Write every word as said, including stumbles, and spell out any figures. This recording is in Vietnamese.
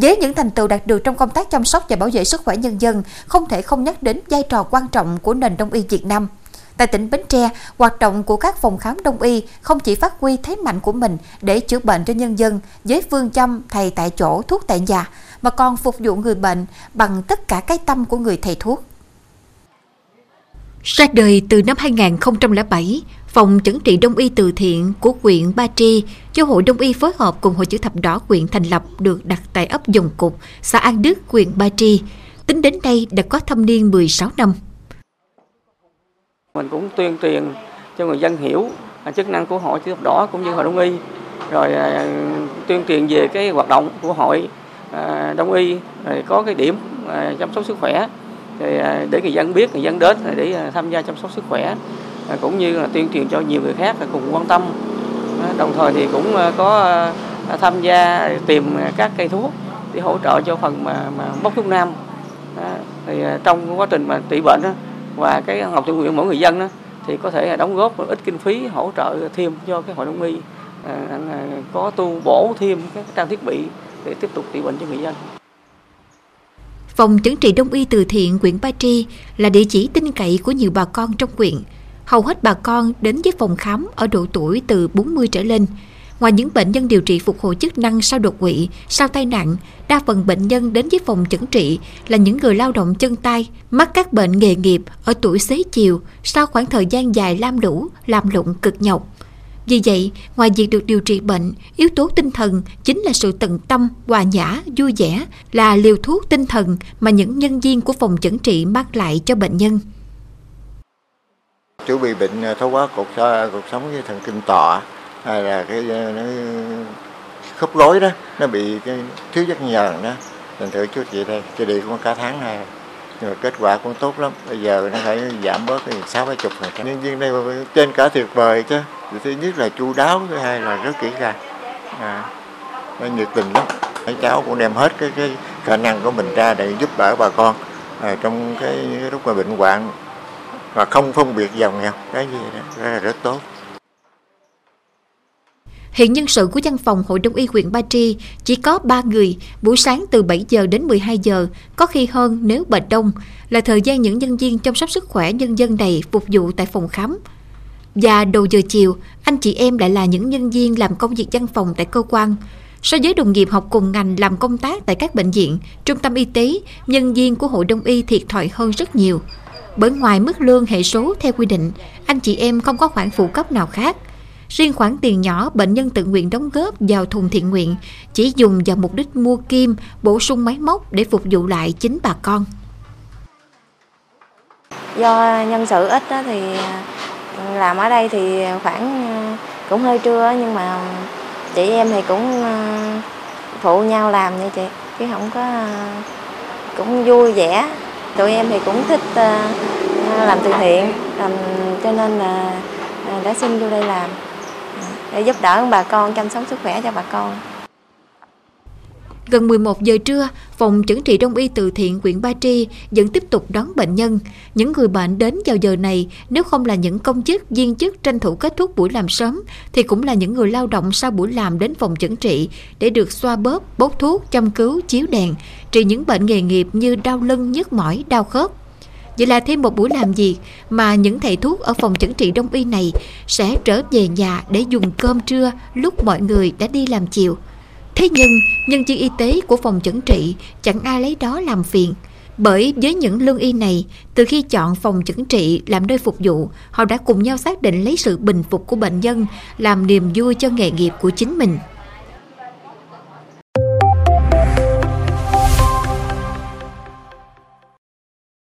Với những thành tựu đạt được trong công tác chăm sóc và bảo vệ sức khỏe nhân dân, không thể không nhắc đến vai trò quan trọng của nền đông y Việt Nam. Tại tỉnh Bến Tre, hoạt động của các phòng khám đông y không chỉ phát huy thế mạnh của mình để chữa bệnh cho nhân dân với phương châm thầy tại chỗ, thuốc tại nhà, mà còn phục vụ người bệnh bằng tất cả cái tâm của người thầy thuốc. Ra đời từ năm hai nghìn không trăm lẻ bảy, Phòng Chẩn trị Đông y Từ thiện của huyện Ba Tri do Hội Đông y phối hợp cùng Hội Chữ Thập Đỏ huyện thành lập được đặt tại ấp Dòng Cục, xã An Đức, huyện Ba Tri. Tính đến nay đã có thâm niên mười sáu năm. Mình cũng tuyên truyền cho người dân hiểu chức năng của Hội Chữ Thập Đỏ cũng như Hội Đông y, rồi tuyên truyền về cái hoạt động của Hội Đông y, rồi có cái điểm chăm sóc sức khỏe để người dân biết, người dân đến để tham gia chăm sóc sức khỏe, cũng như là tuyên truyền cho nhiều người khác cùng quan tâm. Đồng thời thì cũng có tham gia tìm các cây thuốc để hỗ trợ cho phần mà, mà bốc thuốc nam. Thì trong quá trình mà trị bệnh đó, và cái học tự nguyện mỗi người dân đó, thì có thể đóng góp ít kinh phí hỗ trợ thêm cho cái Hội Đông y có tu bổ thêm các trang thiết bị để tiếp tục trị bệnh cho người dân. Phòng Chẩn trị Đông y Từ thiện huyện Ba Tri là địa chỉ tin cậy của nhiều bà con trong huyện. Hầu hết bà con đến với phòng khám ở độ tuổi từ bốn mươi trở lên. Ngoài những bệnh nhân điều trị phục hồi chức năng sau đột quỵ, sau tai nạn, đa phần bệnh nhân đến với phòng chẩn trị là những người lao động chân tay, mắc các bệnh nghề nghiệp ở tuổi xế chiều sau khoảng thời gian dài lam lũ, làm lụng cực nhọc. Vì vậy, ngoài việc được điều trị bệnh, yếu tố tinh thần chính là sự tận tâm, hòa nhã, vui vẻ, là liều thuốc tinh thần mà những nhân viên của phòng chẩn trị mang lại cho bệnh nhân. Chú bị bệnh thoái hóa cột cột sống với thần kinh tọa, hay là cái nó khớp gối đó, nó bị cái thiếu giấc nhờn đó. Thành thử chú chị đây, chị đi cũng cả tháng này, nhưng mà kết quả cũng tốt lắm. Bây giờ nó phải giảm bớt cái sáu bảy chục phần trăm. Nhân viên đây trên cả tuyệt vời chứ. Thứ nhất là chu đáo, thứ hai là rất kỹ càng, à, nó nhiệt tình lắm. Mấy cháu cũng đem hết cái, cái khả năng của mình ra để giúp đỡ bà con à, trong cái lúc mà bệnh hoạn. Và không phân biệt giàu nghèo, cái gì đó, đó là rất tốt. Hiện nhân sự của văn phòng Hội Đông y huyện Ba Tri chỉ có ba người, buổi sáng từ bảy giờ đến mười hai giờ, có khi hơn nếu bệnh đông, là thời gian những nhân viên chăm sóc sức khỏe nhân dân này phục vụ tại phòng khám. Và đầu giờ chiều, anh chị em lại là những nhân viên làm công việc văn phòng tại cơ quan. So với đồng nghiệp học cùng ngành làm công tác tại các bệnh viện, trung tâm y tế, nhân viên của Hội Đông y thiệt thòi hơn rất nhiều. Bởi ngoài mức lương hệ số theo quy định, anh chị em không có khoản phụ cấp nào khác. Riêng khoản tiền nhỏ bệnh nhân tự nguyện đóng góp vào thùng thiện nguyện chỉ dùng vào mục đích mua kim, bổ sung máy móc để phục vụ lại chính bà con. Do nhân sự ít đó thì làm ở đây thì khoảng cũng hơi trưa, nhưng mà chị em thì cũng phụ nhau làm nha chị, chứ không có, cũng vui vẻ. Tụi em thì cũng thích làm từ thiện, làm, cho nên là đã xin vô đây làm để giúp đỡ bà con, chăm sóc sức khỏe cho bà con. Gần mười một giờ trưa, Phòng Chẩn trị Đông y Từ thiện huyện Ba Tri vẫn tiếp tục đón bệnh nhân. Những người bệnh đến vào giờ này, nếu không là những công chức, viên chức tranh thủ kết thúc buổi làm sớm, thì cũng là những người lao động sau buổi làm đến phòng chẩn trị để được xoa bóp, bốc thuốc, châm cứu, chiếu đèn, trị những bệnh nghề nghiệp như đau lưng, nhức mỏi, đau khớp. Vậy là thêm một buổi làm việc mà những thầy thuốc ở phòng chẩn trị Đông y này sẽ trở về nhà để dùng cơm trưa lúc mọi người đã đi làm chiều. Thế nhưng, nhân viên y tế của phòng chẩn trị chẳng ai lấy đó làm phiền. Bởi với những lương y này, từ khi chọn phòng chẩn trị làm nơi phục vụ, họ đã cùng nhau xác định lấy sự bình phục của bệnh nhân làm niềm vui cho nghề nghiệp của chính mình.